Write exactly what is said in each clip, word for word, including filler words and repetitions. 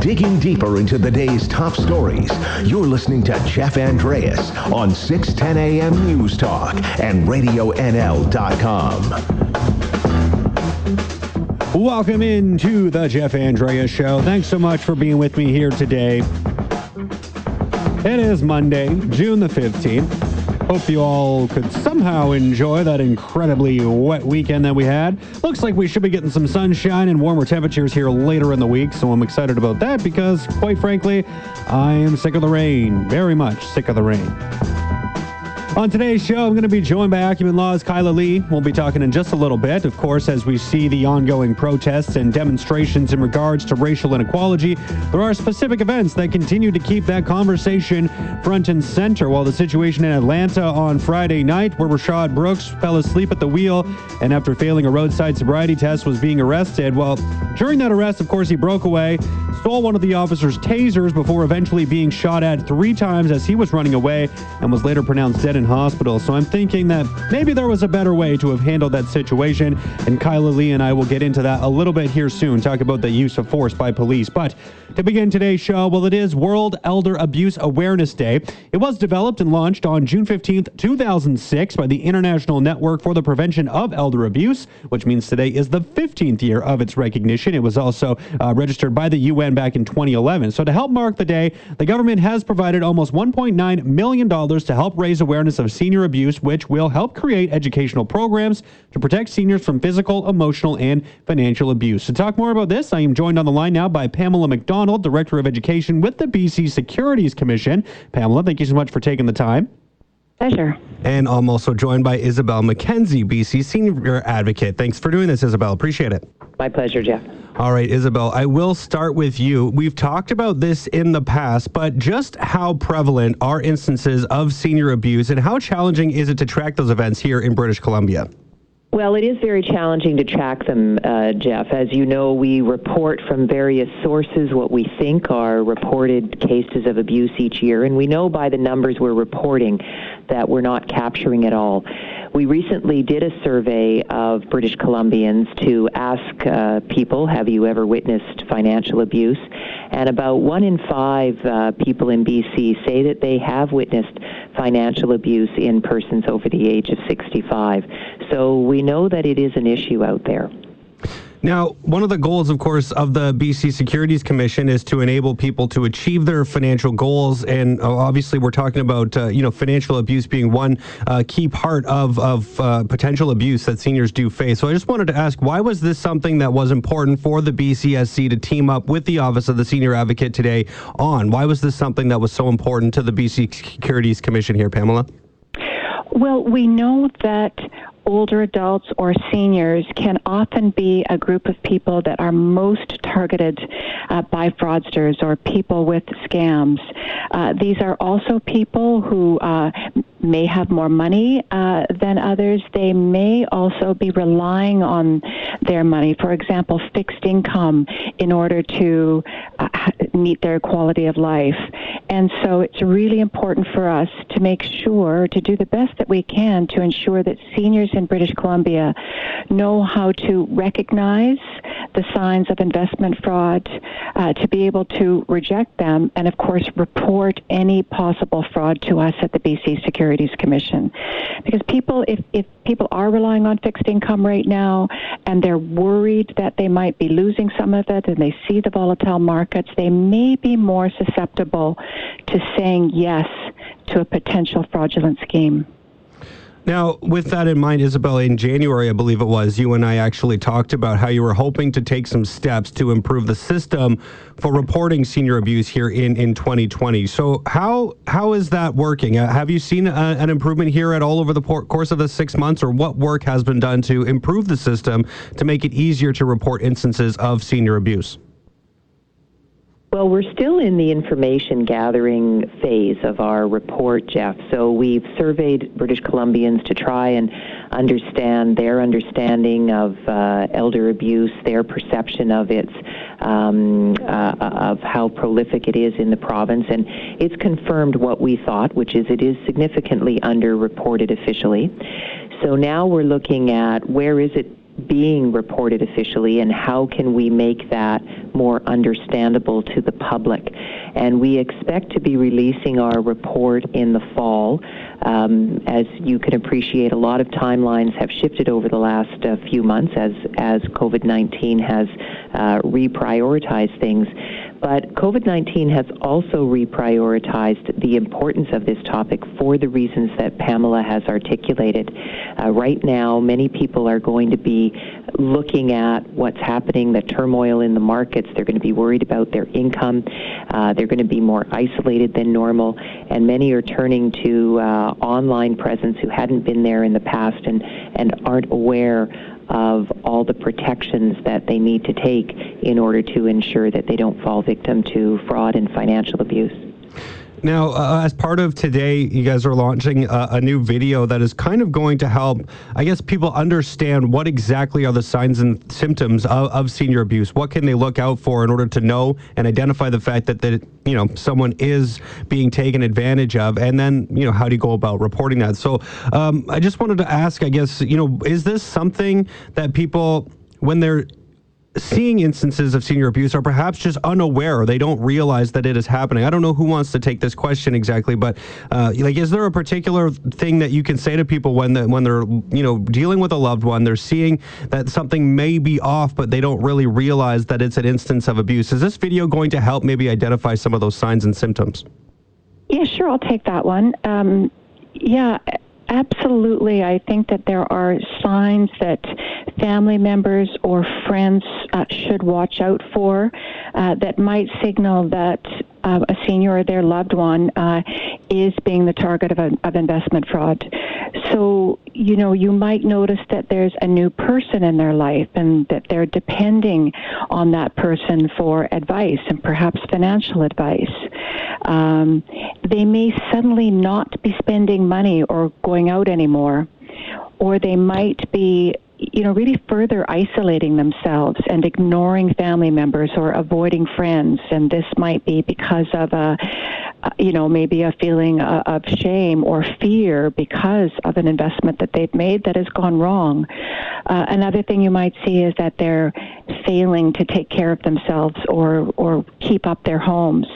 Digging deeper into the day's top stories, you're listening to Jeff Andreas on six ten a m News Talk and radio N L dot com. Welcome into the Jeff Andreas Show. Thanks so much for being with me here today. It is Monday, June the fifteenth. Hope you all could somehow enjoy that incredibly wet weekend that we had. Looks like we should be getting some sunshine and warmer temperatures here later in the week, so I'm excited about that because, quite frankly, I am sick of the rain. Very much sick of the rain. On today's show, I'm going to be joined by Acumen Law's Kyla Lee. We'll be talking in just a little bit, of course, as we see the ongoing protests and demonstrations in regards to racial inequality. There are specific events that continue to keep that conversation front and center, while the situation in Atlanta on Friday night where Rayshard Brooks fell asleep at the wheel and after failing a roadside sobriety test was being arrested. Well, during that arrest, of course, he broke away, stole one of the officer's tasers before eventually being shot at three times as he was running away and was later pronounced dead in hospital. So I'm thinking that maybe there was a better way to have handled that situation, and Kyla Lee and I will get into that a little bit here soon, talk about the use of force by police. But to begin today's show, well, it is World Elder Abuse Awareness Day. It was developed and launched on June fifteenth, two thousand six by the International Network for the Prevention of Elder Abuse, which means today is the fifteenth year of its recognition. It was also uh, registered by the U N back in twenty eleven. So to help mark the day, the government has provided almost one point nine million dollars to help raise awareness of senior abuse, which will help create educational programs to protect seniors from physical, emotional, and financial abuse. To talk more about this, I am joined on the line now by Pamela McDonald, Director of Education with the B C Securities Commission. Pamela, thank you so much for taking the time. Pleasure. And I'm also joined by Isabel McKenzie, B C Senior Advocate. Thanks for doing this, Isabel. Appreciate it. My pleasure, Jeff. All right, Isabel, I will start with you. We've talked about this in the past, but just how prevalent are instances of senior abuse and how challenging is it to track those events here in British Columbia? Well, it is very challenging to track them, uh, Jeff. As you know, we report from various sources what we think are reported cases of abuse each year, and we know by the numbers we're reporting that we're not capturing it all. We recently did a survey of British Columbians to ask uh, people, have you ever witnessed financial abuse? And about one in five uh, people in B C say that they have witnessed financial abuse in persons over the age of sixty-five. So we know that it is an issue out there. Now, one of the goals, of course, of the B C Securities Commission is to enable people to achieve their financial goals, and obviously we're talking about, uh, you know, financial abuse being one uh, key part of, of uh, potential abuse that seniors do face. So I just wanted to ask, why was this something that was important for the B C S C to team up with the Office of the Senior Advocate today on? Why was this something that was so important to the B C Securities Commission here, Pamela? Well, we know that older adults or seniors can often be a group of people that are most targeted uh, by fraudsters or people with scams. Uh, these are also people who uh, may have more money uh, than others. They may also be relying on their money, for example, fixed income, in order to uh, meet their quality of life. And so it's really important for us to make sure to do the best that we can to ensure that seniors in British Columbia know how to recognize the signs of investment fraud, uh, to be able to reject them, and of course report any possible fraud to us at the B C Securities Commission. Because people, if, if people are relying on fixed income right now and they're worried that they might be losing some of it and they see the volatile markets, they may be more susceptible to saying yes to a potential fraudulent scheme. Now, with that in mind, Isabel, in January, I believe it was, you and I actually talked about how you were hoping to take some steps to improve the system for reporting senior abuse here in, in twenty twenty. So how how is that working? Uh, have you seen a, an improvement here at all over the por- course of the six months, or what work has been done to improve the system to make it easier to report instances of senior abuse? Well, we're still in the information gathering phase of our report, Jeff. So we've surveyed British Columbians to try and understand their understanding of uh, elder abuse, their perception of its, um, uh, of how prolific it is in the province. And it's confirmed what we thought, which is it is significantly underreported officially. So now we're looking at where is it being reported officially, and how can we make that more understandable to the public. And we expect to be releasing our report in the fall. Um, as you can appreciate, a lot of timelines have shifted over the last uh, few months as, as COVID nineteen has uh, reprioritized things. But COVID nineteen has also reprioritized the importance of this topic for the reasons that Pamela has articulated. Uh, right now, many people are going to be looking at what's happening, the turmoil in the markets. They're going to be worried about their income. Uh, they're going to be more isolated than normal. And many are turning to uh, online presence who hadn't been there in the past and, and aren't aware of all the protections that they need to take in order to ensure that they don't fall victim to fraud and financial abuse. Now, uh, as part of today, you guys are launching a, a new video that is kind of going to help, I guess, people understand what exactly are the signs and symptoms of, of senior abuse. What can they look out for in order to know and identify the fact that, that, you know, someone is being taken advantage of, and then, you know, how do you go about reporting that? So um, I just wanted to ask, I guess, you know, is this something that people, when they're seeing instances of senior abuse, are perhaps just unaware, or they don't realize that it is happening? I don't know who wants to take this question exactly, but uh, like, is there a particular thing that you can say to people when the, when they're, you know, dealing with a loved one, they're seeing that something may be off, but they don't really realize that it's an instance of abuse? Is this video going to help maybe identify some of those signs and symptoms? Yeah, sure, I'll take that one. Um, yeah. Absolutely. I think that there are signs that family members or friends uh, should watch out for uh, that might signal that uh, a senior or their loved one uh, is being the target of, a, of investment fraud. So, you know, you might notice that there's a new person in their life and that they're depending on that person for advice and perhaps financial advice. Um, they may suddenly not be spending money or going out anymore, or they might be, you know, really further isolating themselves and ignoring family members or avoiding friends. And this might be because of a, you know, maybe a feeling of shame or fear because of an investment that they've made that has gone wrong. Uh, another thing you might see is that they're failing to take care of themselves or, or keep up their homes.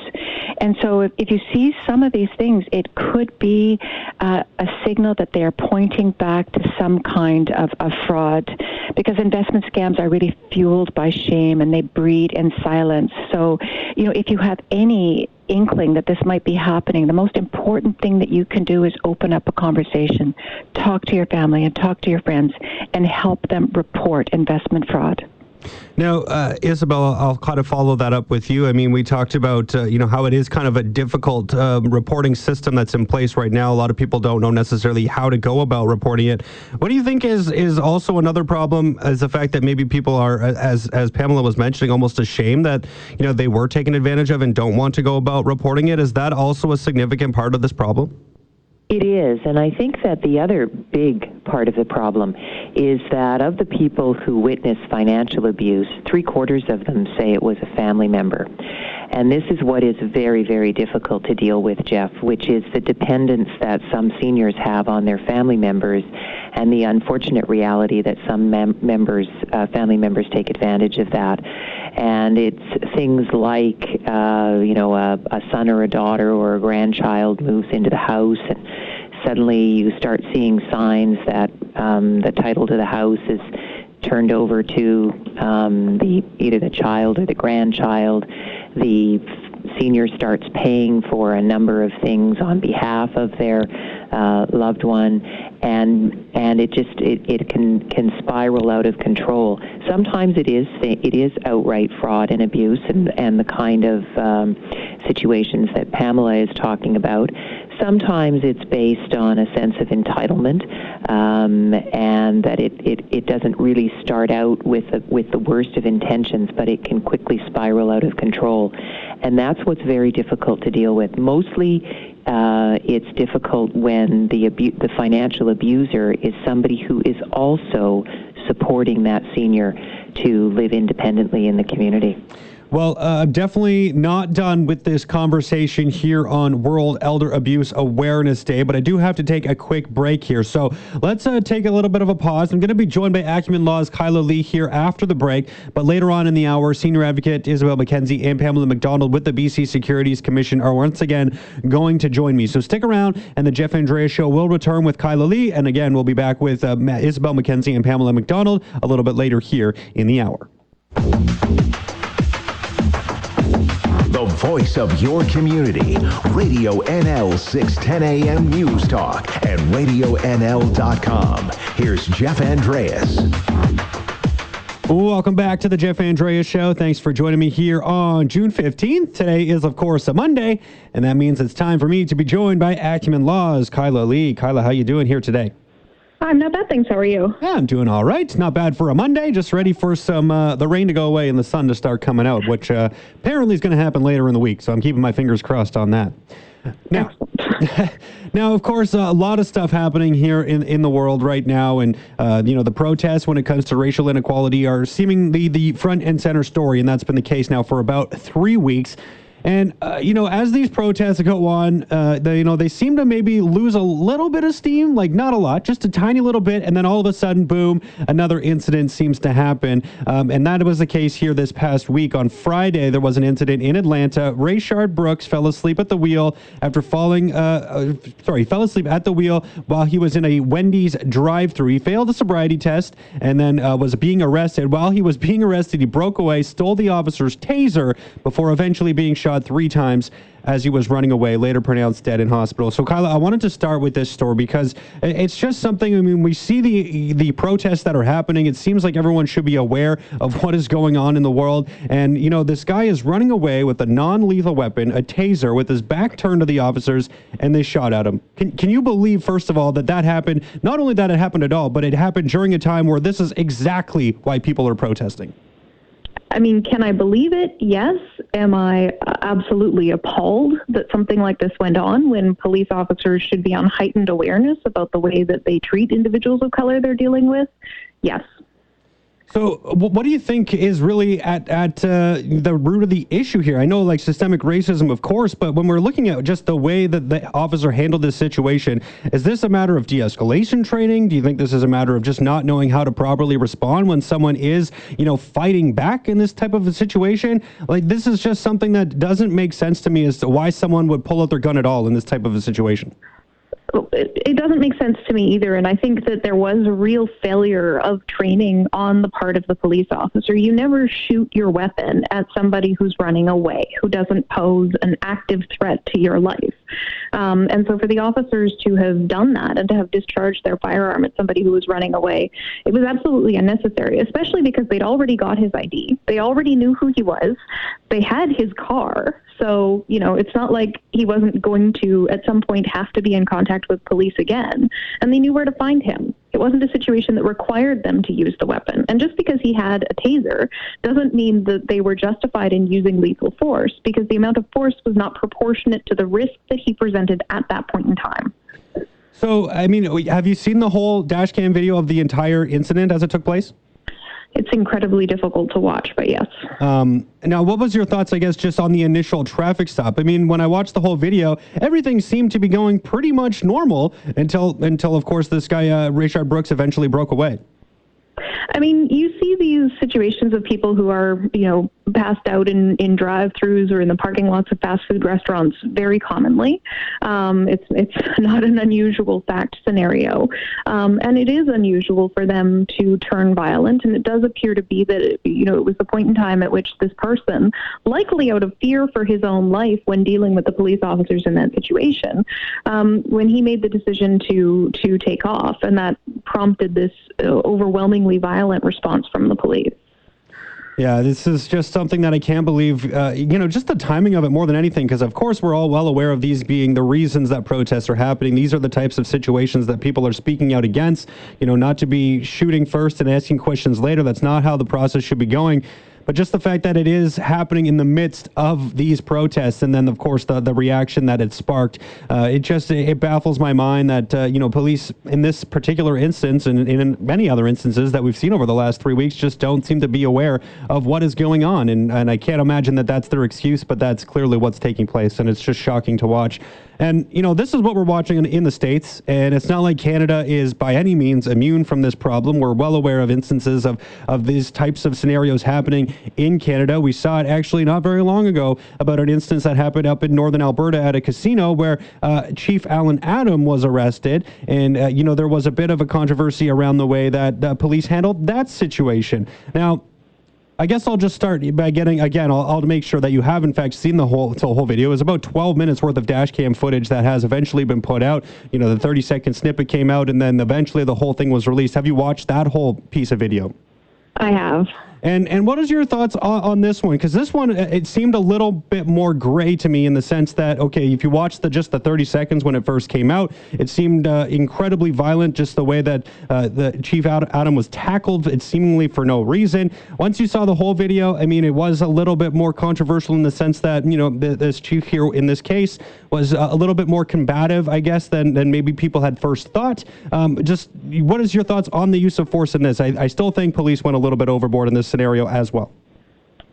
And so if, if you see some of these things, it could be uh, a signal that they're pointing back to some kind of, of fraud, because investment scams are really fueled by shame and they breed in silence. So, you know, if you have any inkling that this might be happening, the most important thing that you can do is open up a conversation, talk to your family and talk to your friends, and help them report investment fraud. Now, uh, Isabel, I'll kind of follow that up with you. I mean, we talked about, uh, you know, how it is kind of a difficult uh, reporting system that's in place right now. A lot of people don't know necessarily how to go about reporting it. What do you think is is also another problem, is the fact that maybe people are, as as Pamela was mentioning, almost ashamed that, you know, they were taken advantage of and don't want to go about reporting it? Is that also a significant part of this problem? It is, and I think that the other big part of the problem is that of the people who witness financial abuse, three-quarters of them say it was a family member. And this is what is very, very difficult to deal with, Jeff, which is the dependence that some seniors have on their family members, and the unfortunate reality that some mem- members, uh, family members take advantage of that. And it's things like, uh, you know, a, a son or a daughter or a grandchild moves into the house, and suddenly you start seeing signs that um, the title to the house is turned over to um, the either the child or the grandchild. The senior starts paying for a number of things on behalf of their uh, loved one, and and it just it, it can can spiral out of control. Sometimes it is it is outright fraud and abuse, and and the kind of um, situations that Pamela is talking about. Sometimes it's based on a sense of entitlement, um, and that it, it, it doesn't really start out with the, with the worst of intentions, but it can quickly spiral out of control. And that's what's very difficult to deal with. Mostly uh, it's difficult when the abu- the financial abuser is somebody who is also supporting that senior to live independently in the community. Well, uh, I'm definitely not done with this conversation here on World Elder Abuse Awareness Day, but I do have to take a quick break here. So let's uh, take a little bit of a pause. I'm going to be joined by Acumen Law's Kyla Lee here after the break, but later on in the hour, Senior Advocate Isabel McKenzie and Pamela McDonald with the B C Securities Commission are once again going to join me. So stick around, and the Jeff Andreas Show will return with Kyla Lee, and again, we'll be back with uh, Isabel McKenzie and Pamela McDonald a little bit later here in the hour. The voice of your community, Radio N L six ten A M News Talk and radio N L dot com. Here's Jeff Andreas. Welcome back to the Jeff Andreas Show. Thanks for joining me here on June fifteenth. Today is, of course, a Monday, and that means it's time for me to be joined by Acumen Law's Kyla Lee. Kyla, how you doing here today? I'm not bad, thanks. How are you? Yeah, I'm doing all right. Not bad for a Monday. Just ready for some uh, the rain to go away and the sun to start coming out, which uh, apparently is going to happen later in the week. So I'm keeping my fingers crossed on that. Now, now, of course, uh, a lot of stuff happening here in, in the world right now. And, uh, you know, the protests when it comes to racial inequality are seemingly the front and center story. And that's been the case now for about three weeks. And, uh, you know, as these protests go on, uh, they, you know, they seem to maybe lose a little bit of steam, like not a lot, just a tiny little bit. And then all of a sudden, boom, another incident seems to happen. Um, and that was the case here this past week. On Friday, there was an incident in Atlanta. Rayshard Brooks fell asleep at the wheel after falling, uh, uh, sorry, fell asleep at the wheel while he was in a Wendy's drive-thru. He failed a sobriety test and then uh, was being arrested. While he was being arrested, he broke away, stole the officer's taser before eventually being shot three times as he was running away, later pronounced dead in hospital. So, Kyla, I wanted to start with this story because it's just something, I mean, we see the the protests that are happening. It seems like everyone should be aware of what is going on in the world. And, you know, this guy is running away with a non-lethal weapon, a taser, with his back turned to the officers, and they shot at him. Can, can you believe, first of all, that that happened? Not only that it happened at all, but it happened during a time where this is exactly why people are protesting. I mean, can I believe it? Yes. Am I absolutely appalled that something like this went on when police officers should be on heightened awareness about the way that they treat individuals of color they're dealing with? Yes. So what do you think is really at, at uh, the root of the issue here? I know, like, systemic racism, of course, but when we're looking at just the way that the officer handled this situation, is this a matter of de-escalation training? Do you think this is a matter of just not knowing how to properly respond when someone is, you know, fighting back in this type of a situation? Like, this is just something that doesn't make sense to me as to why someone would pull out their gun at all in this type of a situation. It doesn't make sense to me either, and I think that there was a real failure of training on the part of the police officer. You never shoot your weapon at somebody who's running away, who doesn't pose an active threat to your life. Um, and so for the officers to have done that and to have discharged their firearm at somebody who was running away, it was absolutely unnecessary, especially because they'd already got his I D. They already knew who he was. They had his car. So, you know, it's not like he wasn't going to, at some point, have to be in contact with police again. And they knew where to find him. It wasn't a situation that required them to use the weapon. And just because he had a taser doesn't mean that they were justified in using lethal force, because the amount of force was not proportionate to the risk that he presented at that point in time. So, I mean, have you seen the whole dash cam video of the entire incident as it took place? It's incredibly difficult to watch, but yes. Um, now, what was your thoughts, I guess, just on the initial traffic stop? I mean, when I watched the whole video, everything seemed to be going pretty much normal until, until of course, this guy, uh, Rayshard Brooks, eventually broke away. I mean, you see these situations of people who are, you know, passed out in, in drive-thrus or in the parking lots of fast food restaurants very commonly. Um, it's it's not an unusual fact scenario. Um, and it is unusual for them to turn violent. And it does appear to be that, it, you know, it was the point in time at which this person, likely out of fear for his own life when dealing with the police officers in that situation, um, when he made the decision to, to take off. And that prompted this uh, overwhelmingly violent response from the police. Yeah, this is just something that I can't believe, uh, you know, just the timing of it more than anything, because, of course, we're all well aware of these being the reasons that protests are happening. These are the types of situations that people are speaking out against, you know, not to be shooting first and asking questions later. That's not how the process should be going. But just the fact that it is happening in the midst of these protests, and then of course the, the reaction that it sparked, uh, it just it baffles my mind that uh, you know police in this particular instance and, and in many other instances that we've seen over the last three weeks just don't seem to be aware of what is going on, and and I can't imagine that that's their excuse, but that's clearly what's taking place, and it's just shocking to watch. And, you know, this is what we're watching in, in the States, and it's not like Canada is by any means immune from this problem. We're well aware of instances of, of these types of scenarios happening in Canada. We saw it actually not very long ago about an instance that happened up in northern Alberta at a casino where uh, Chief Alan Adam was arrested, and, uh, you know, there was a bit of a controversy around the way that uh, police handled that situation. Now, I guess I'll just start by getting, again, I'll, I'll make sure that you have, in fact, seen the whole, the whole video. It was about twelve minutes worth of dash cam footage that has eventually been put out. You know, the thirty-second snippet came out, and then eventually the whole thing was released. Have you watched that whole piece of video? I have. And and what is your thoughts on, on this one? Because this one, it seemed a little bit more gray to me in the sense that, okay, if you watch the just the thirty seconds when it first came out, it seemed uh, incredibly violent, just the way that uh, the Chief Adam was tackled, it seemingly for no reason. Once you saw the whole video, I mean, it was a little bit more controversial in the sense that, you know, th- this chief here in this case was a little bit more combative, I guess, than, than maybe people had first thought. Um, just what is your thoughts on the use of force in this? I, I still think police went a little bit overboard in this scenario as well.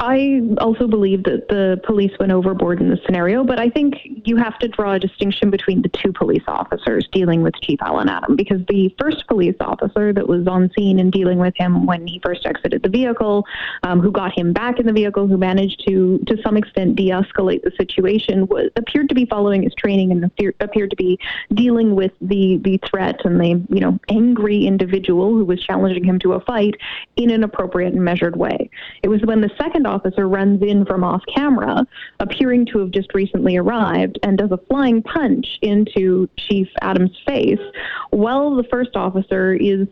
I also believe that the police went overboard in this scenario, but I think you have to draw a distinction between the two police officers dealing with Chief Alan Adam, because the first police officer that was on scene and dealing with him when he first exited the vehicle, um, who got him back in the vehicle, who managed to, to some extent, de-escalate the situation, was, appeared to be following his training and appeared to be dealing with the, the threat and the you know angry individual who was challenging him to a fight in an appropriate and measured way. It was when the second officer runs in from off camera, appearing to have just recently arrived, and does a flying punch into Chief Adam's face while the first officer is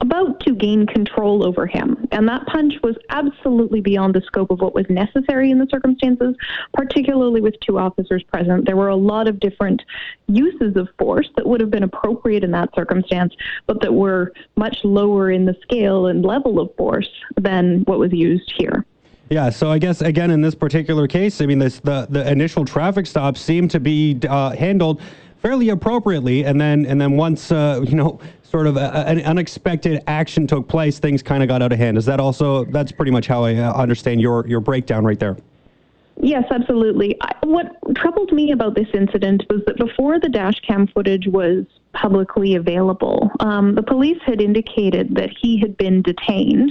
about to gain control over him. And that punch was absolutely beyond the scope of what was necessary in the circumstances, particularly with two officers present. There were a lot of different uses of force that would have been appropriate in that circumstance, but that were much lower in the scale and level of force than what was used here. Yeah, so I guess, again, in this particular case, I mean, this, the, the initial traffic stop seemed to be uh, handled fairly appropriately, and then and then once, uh, you know, sort of a, an unexpected action took place, things kind of got out of hand. Is that also, that's pretty much how I understand your, your breakdown right there? Yes, absolutely. I, what troubled me about this incident was that before the dash cam footage was publicly available, um, the police had indicated that he had been detained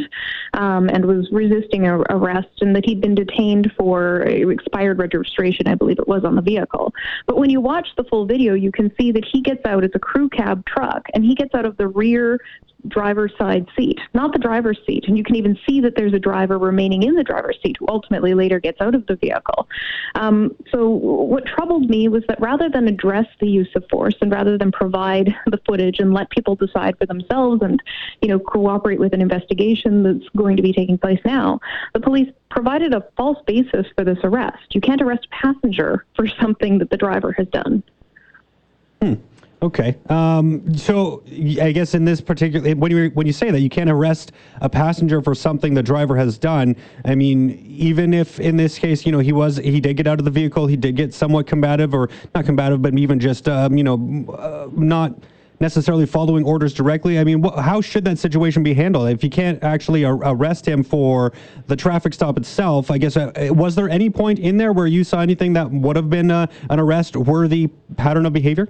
um, and was resisting a, arrest, and that he'd been detained for expired registration, I believe it was, on the vehicle. But when you watch the full video, you can see that he gets out, it's a crew cab truck, and he gets out of the rear driver's side seat, not the driver's seat. And you can even see that there's a driver remaining in the driver's seat who ultimately later gets out of the vehicle. Um, so what troubled me was that rather than address the use of force, and rather than provide the footage and let people decide for themselves and, you know, cooperate with an investigation that's going to be taking place now, the police provided a false basis for this arrest. You can't arrest a passenger for something that the driver has done. Hmm. Okay, um, so I guess in this particular, when you when you say that you can't arrest a passenger for something the driver has done, I mean, even if in this case, you know, he was he did get out of the vehicle, he did get somewhat combative, or not combative, but even just um, you know, uh, not necessarily following orders directly. I mean, wh- how should that situation be handled if you can't actually ar- arrest him for the traffic stop itself? I guess uh, was there any point in there where you saw anything that would have been uh, an arrest-worthy pattern of behavior?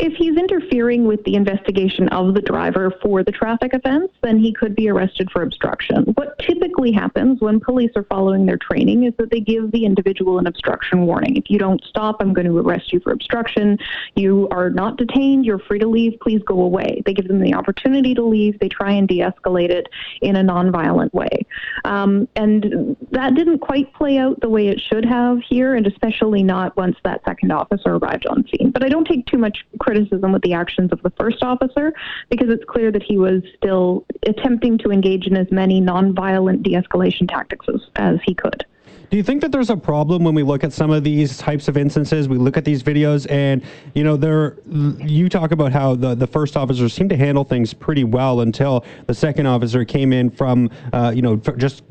If he's interfering with the investigation of the driver for the traffic offense, then he could be arrested for obstruction. What typically happens when police are following their training is that they give the individual an obstruction warning. If you don't stop, I'm going to arrest you for obstruction. You are not detained. You're free to leave. Please go away. They give them the opportunity to leave. They try and de-escalate it in a nonviolent way. Um, and that didn't quite play out the way it should have here, and especially not once that second officer arrived on scene. But I don't take too much criticism with the actions of the first officer, because it's clear that he was still attempting to engage in as many nonviolent de-escalation tactics as, as he could. Do you think that there's a problem when we look at some of these types of instances? We look at these videos and, you know, there, you talk about how the, the first officer seemed to handle things pretty well until the second officer came in from, uh, you know, just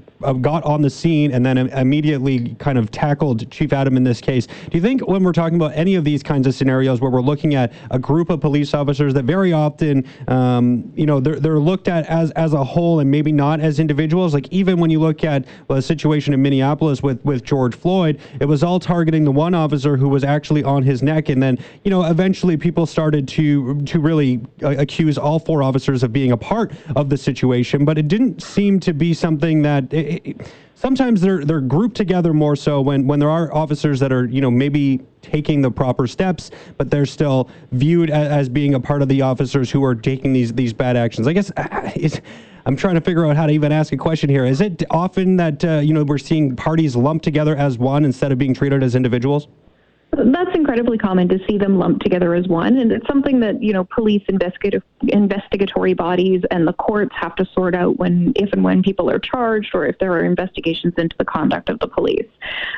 got on the scene and then immediately kind of tackled Chief Adam in this case. Do you think when we're talking about any of these kinds of scenarios where we're looking at a group of police officers that very often, um, you know, they're, they're looked at as, as a whole and maybe not as individuals? Like even when you look at a situation in Minneapolis with, with George Floyd, it was all targeting the one officer who was actually on his neck. And then, you know, eventually people started to, to really uh, accuse all four officers of being a part of the situation. But it didn't seem to be something that... It, it, sometimes they're they're grouped together more so when, when there are officers that are, you know, maybe taking the proper steps, but they're still viewed as, as being a part of the officers who are taking these, these bad actions. I guess it's, I'm trying to figure out how to even ask a question here. Is it often that, uh, you know, we're seeing parties lumped together as one instead of being treated as individuals? That's incredibly common to see them lumped together as one. And it's something that, you know, police investigative investigatory bodies and the courts have to sort out when, if and when people are charged or if there are investigations into the conduct of the police.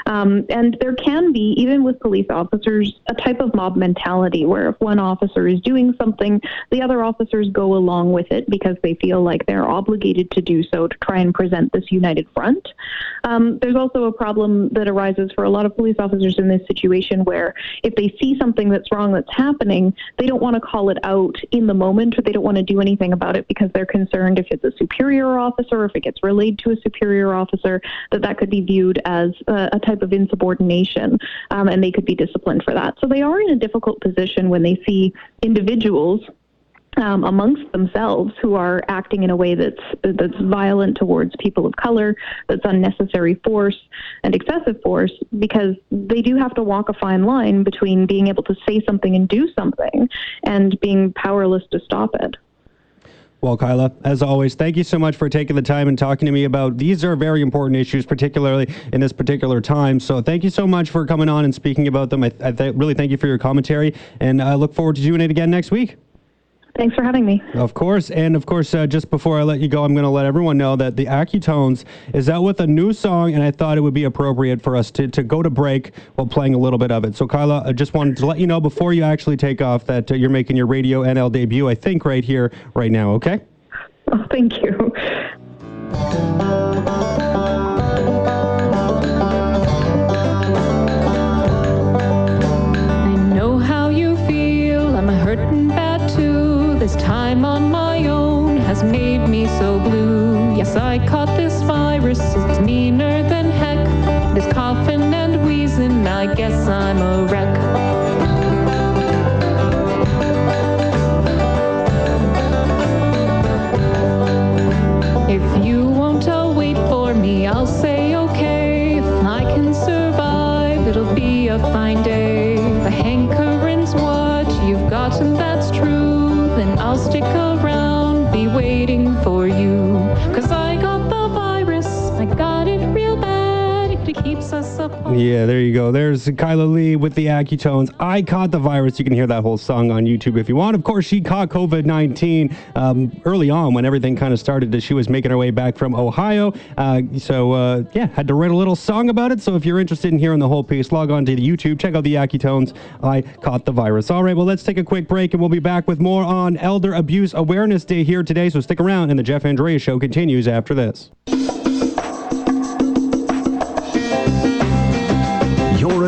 Um, and there can be, even with police officers, a type of mob mentality where if one officer is doing something, the other officers go along with it because they feel like they're obligated to do so to try and present this united front. Um, there's also a problem that arises for a lot of police officers in this situation where if they see something that's wrong that's happening, they don't want to call it out in the moment or they don't want to do anything about it because they're concerned if it's a superior officer or if it gets relayed to a superior officer, that that could be viewed as a, a type of insubordination um, and they could be disciplined for that. So they are in a difficult position when they see individuals Um, amongst themselves who are acting in a way that's that's violent towards people of color, that's unnecessary force and excessive force, because they do have to walk a fine line between being able to say something and do something and being powerless to stop it. Well, Kyla, as always, thank you so much for taking the time and talking to me about these are very important issues, particularly in this particular time. So thank you so much for coming on and speaking about them. I, th- I th- really thank you for your commentary, and I look forward to doing it again next week. Thanks for having me. Of course. And of course, uh, just before I let you go, I'm going to let everyone know that the Accutones is out with a new song, and I thought it would be appropriate for us to, to go to break while playing a little bit of it. So, Kyla, I just wanted to let you know before you actually take off that uh, you're making your Radio N L debut, I think, right here, right now, okay? Oh, thank you. This time on my own has made me so blue. Yes, I caught this virus, it's meaner than heck. This coughing and wheezing, I guess I'm a wreck. Yeah, there you go. There's Kyla Lee with the Accutones. I caught the virus. You can hear that whole song on YouTube if you want. Of course, she caught COVID nineteen um, early on when everything kind of started as she was making her way back from Ohio. Uh, so, uh, yeah, had to write a little song about it. So if you're interested in hearing the whole piece, log on to the YouTube. Check out the Accutones. I caught the virus. All right, well, let's take a quick break, and we'll be back with more on Elder Abuse Awareness Day here today. So stick around, and the Jeff Andreas Show continues after this. Your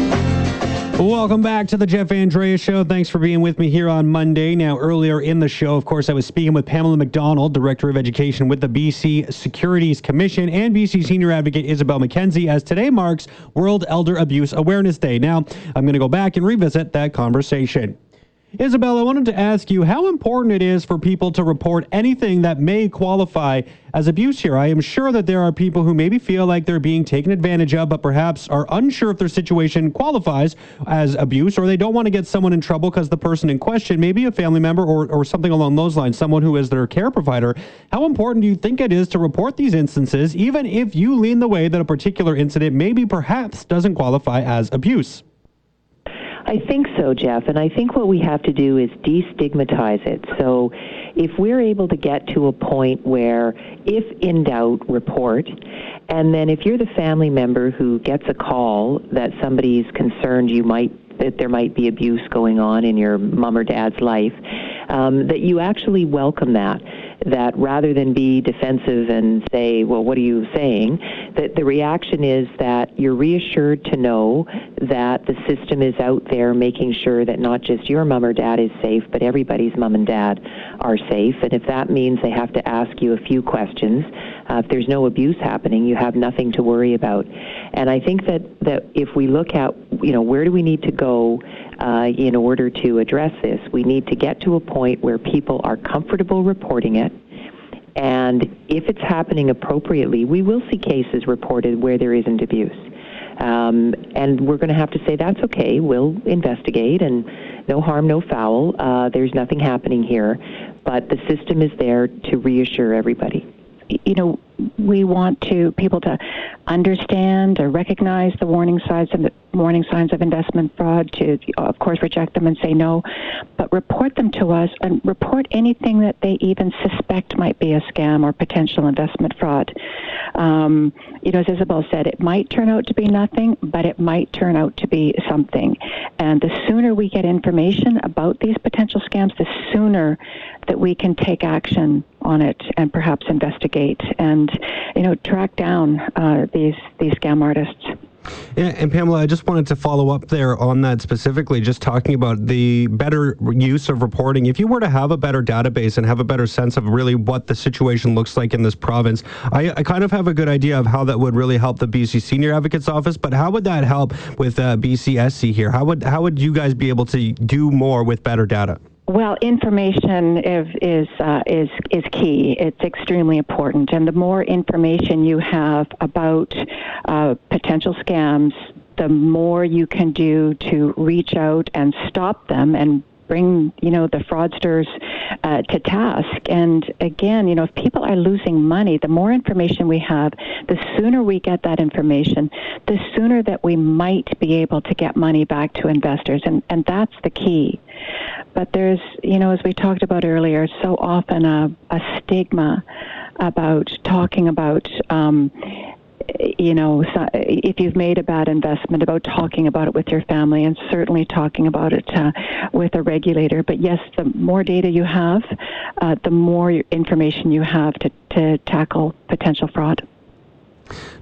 Welcome back to the Jeff Andreas Show. Thanks for being with me here on Monday. Now, earlier in the show, of course, I was speaking with Pamela McDonald, Director of Education with the B C Securities Commission, and B C Senior Advocate Isabel McKenzie, as today marks World Elder Abuse Awareness Day. Now, I'm going to go back and revisit that conversation. Isabel, I wanted to ask you how important it is for people to report anything that may qualify as abuse here. I am sure that there are people who maybe feel like they're being taken advantage of, but perhaps are unsure if their situation qualifies as abuse, or they don't want to get someone in trouble because the person in question may be a family member or, or something along those lines, someone who is their care provider. How important do you think it is to report these instances, even if you lean the way that a particular incident maybe perhaps doesn't qualify as abuse? I think so, Jeff. And I think what we have to do is destigmatize it. So if we're able to get to a point where, if in doubt, report. And then if you're the family member who gets a call that somebody's concerned you might, that there might be abuse going on in your mom or dad's life, um, that you actually welcome that. That rather than be defensive and say, well, what are you saying, that the reaction is that you're reassured to know that the system is out there making sure that not just your mom or dad is safe, but everybody's mom and dad are safe. And if that means they have to ask you a few questions, uh, if there's no abuse happening, you have nothing to worry about. And I think that, that if we look at, you know, where do we need to go uh, in order to address this, we need to get to a point where people are comfortable reporting it. And if it's happening appropriately, we will see cases reported where there isn't abuse. Um, and we're going to have to say, that's okay, we'll investigate, and no harm, no foul. Uh, there's nothing happening here. But the system is there to reassure everybody. You know, we want to people to understand or recognize the warning signs and the warning signs of investment fraud, to, of course, reject them and say no, but report them to us, and report anything that they even suspect might be a scam or potential investment fraud. Um, you know, as Isabel said, it might turn out to be nothing, but it might turn out to be something. And the sooner we get information about these potential scams, the sooner that we can take action on it and perhaps investigate and, you know, track down uh, these these scam artists. And, and Pamela, I just wanted to follow up there on that specifically, just talking about the better use of reporting. If you were to have a better database and have a better sense of really what the situation looks like in this province, I, I kind of have a good idea of how that would really help the B C Senior Advocate's Office, but how would that help with uh, B C S C here? How would, how would you guys be able to do more with better data? Well, information is is, uh, is is key. It's extremely important, and the more information you have about uh, potential scams, the more you can do to reach out and stop them and bring, you know, the fraudsters uh, to task. And again, you know, if people are losing money, the more information we have, the sooner we get that information, the sooner that we might be able to get money back to investors, and and that's the key. But there's, you know, as we talked about earlier, so often a, a stigma about talking about, um, you know, if you've made a bad investment, about talking about it with your family, and certainly talking about it uh, with a regulator. But yes, the more data you have, uh, the more information you have to, to tackle potential fraud.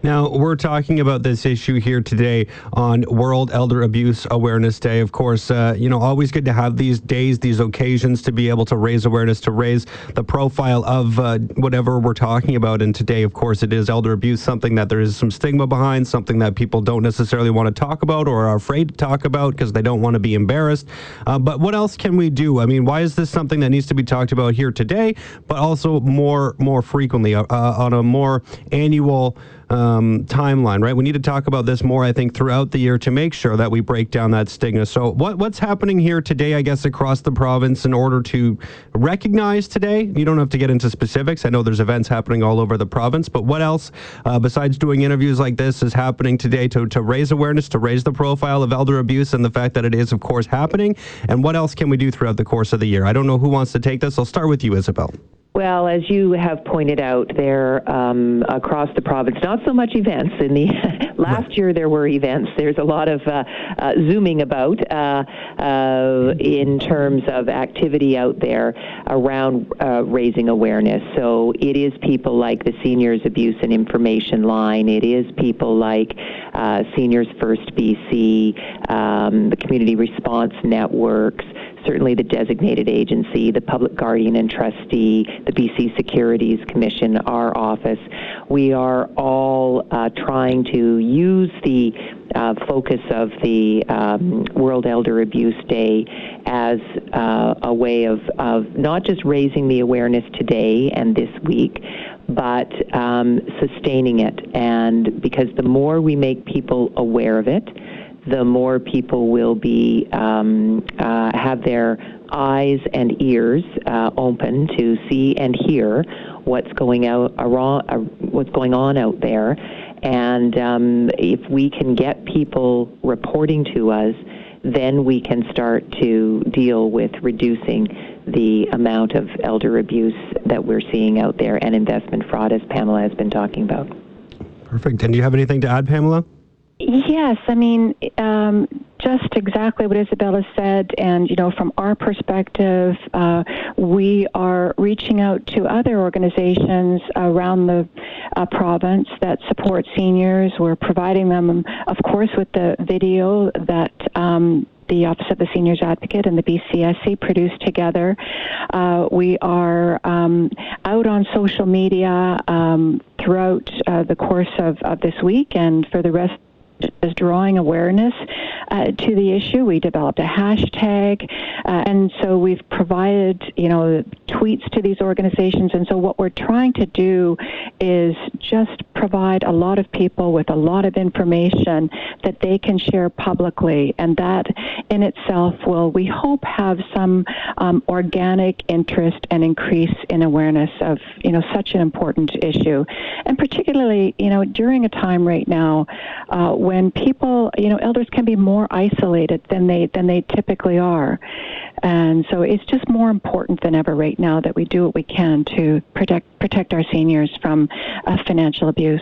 Now, we're talking about this issue here today on World Elder Abuse Awareness Day. Of course, uh, you know, always good to have these days, these occasions to be able to raise awareness, to raise the profile of uh, whatever we're talking about. And today, of course, it is elder abuse, something that there is some stigma behind, something that people don't necessarily want to talk about or are afraid to talk about because they don't want to be embarrassed. Uh, but what else can we do? I mean, why is this something that needs to be talked about here today, but also more, more frequently uh, on a more annual Um, timeline, right? We need to talk about this more, I think, throughout the year to make sure that we break down that stigma. So what, what's happening here today, I guess, across the province in order to recognize today? You don't have to get into specifics. I know there's events happening all over the province, but what else, uh, besides doing interviews like this, is happening today to, to raise awareness, to raise the profile of elder abuse and the fact that it is, of course, happening? And what else can we do throughout the course of the year? I don't know who wants to take this. I'll start with you, Isabel. Well, as you have pointed out, there um, across the province, not so much events. In the last year, there were events. There's a lot of uh, uh, zooming about uh, uh, in terms of activity out there around uh, raising awareness. So it is people like the Seniors Abuse and Information Line. It is people like uh, Seniors First B C, um, the Community Response Networks, certainly the designated agency, the Public Guardian and Trustee, the B C Securities Commission, our office. We are all uh, trying to use the uh, focus of the um, World Elder Abuse Day as uh, a way of, of not just raising the awareness today and this week, but um, sustaining it. And because the more we make people aware of it, the more people will be um, uh, have their eyes and ears uh, open to see and hear what's going out around, uh, what's going on out there. And um, if we can get people reporting to us, then we can start to deal with reducing the amount of elder abuse that we're seeing out there, and investment fraud, as Pamela has been talking about. Perfect. And do you have anything to add, Pamela? Yes. I mean, um, just exactly what Isabella said. And, you know, from our perspective, uh, we are reaching out to other organizations around the uh, province that support seniors. We're providing them, of course, with the video that um, the Office of the Seniors Advocate and the B C S C produced together. Uh, we are um, out on social media um, throughout uh, the course of, of this week and for the rest, is drawing awareness uh, to the issue. We developed a hashtag, uh, and so we've provided, you know, tweets to these organizations. And so what we're trying to do is just provide a lot of people with a lot of information that they can share publicly, and that in itself will, we hope, have some um, organic interest and increase in awareness of, you know, such an important issue. And particularly, you know, during a time right now uh, when people, you know, elders can be more isolated than they than they typically are. And so it's just more important than ever right now that we do what we can to protect protect our seniors from uh, financial abuse.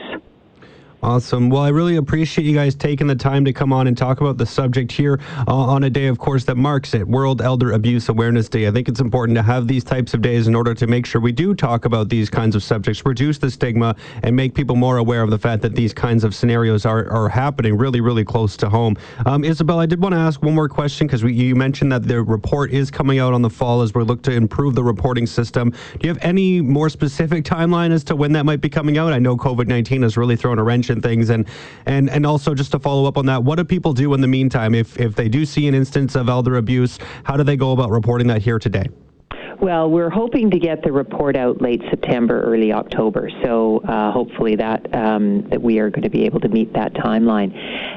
Awesome. Well, I really appreciate you guys taking the time to come on and talk about the subject here uh, on a day, of course, that marks it, World Elder Abuse Awareness Day. I think it's important to have these types of days in order to make sure we do talk about these kinds of subjects, reduce the stigma, and make people more aware of the fact that these kinds of scenarios are, are happening really, really close to home. Um, Isabel, I did want to ask one more question, because you mentioned that the report is coming out on the fall as we look to improve the reporting system. Do you have any more specific timeline as to when that might be coming out? I know COVID nineteen has really thrown a wrench and things, and and and also just to follow up on that, what do people do in the meantime if if they do see an instance of elder abuse? How do they go about reporting that here today? Well, we're hoping to get the report out late September, early October. So uh, hopefully that um, that we are going to be able to meet that timeline.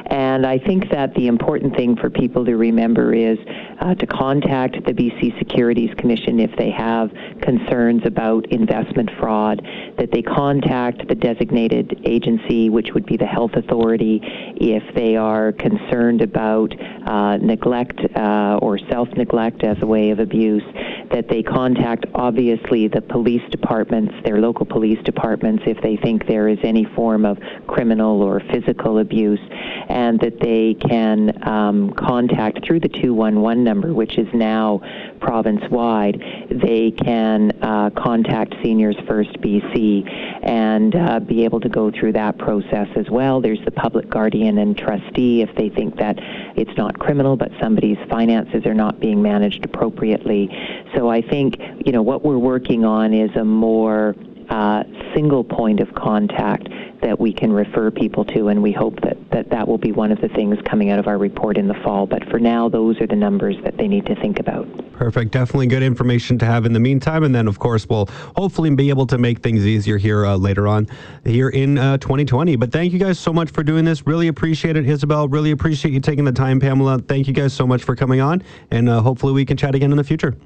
And I think that the important thing for people to remember is uh, to contact the B C Securities Commission if they have concerns about investment fraud, that they contact the designated agency, which would be the health authority, if they are concerned about uh, neglect uh, or self-neglect as a way of abuse, that they contact, obviously, the police departments, their local police departments, if they think there is any form of criminal or physical abuse, and that they can um, contact through the two one one number, which is now province-wide. They can uh, contact Seniors First B C and uh, be able to go through that process as well. There's the Public Guardian and Trustee if they think that it's not criminal, but somebody's finances are not being managed appropriately. So I think I think, you know, what we're working on is a more uh, single point of contact that we can refer people to, and we hope that, that that will be one of the things coming out of our report in the fall. But for now, those are the numbers that they need to think about. Perfect. Definitely good information to have in the meantime. And then, of course, we'll hopefully be able to make things easier here uh, later on here in uh, twenty twenty. But thank you guys so much for doing this. Really appreciate it, Isabel. Really appreciate you taking the time, Pamela. Thank you guys so much for coming on, and uh, hopefully we can chat again in the future.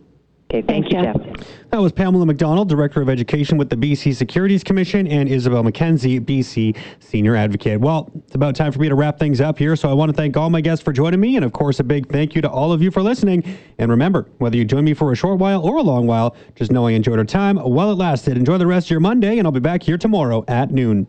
Okay, thank, thank you, Jeff. Jeff. That was Pamela McDonald, Director of Education with the B C Securities Commission, and Isabel McKenzie, B C Senior Advocate. Well, it's about time for me to wrap things up here, so I want to thank all my guests for joining me, and of course, a big thank you to all of you for listening. And remember, whether you join me for a short while or a long while, just know I enjoyed our time while it lasted. Enjoy the rest of your Monday, and I'll be back here tomorrow at noon.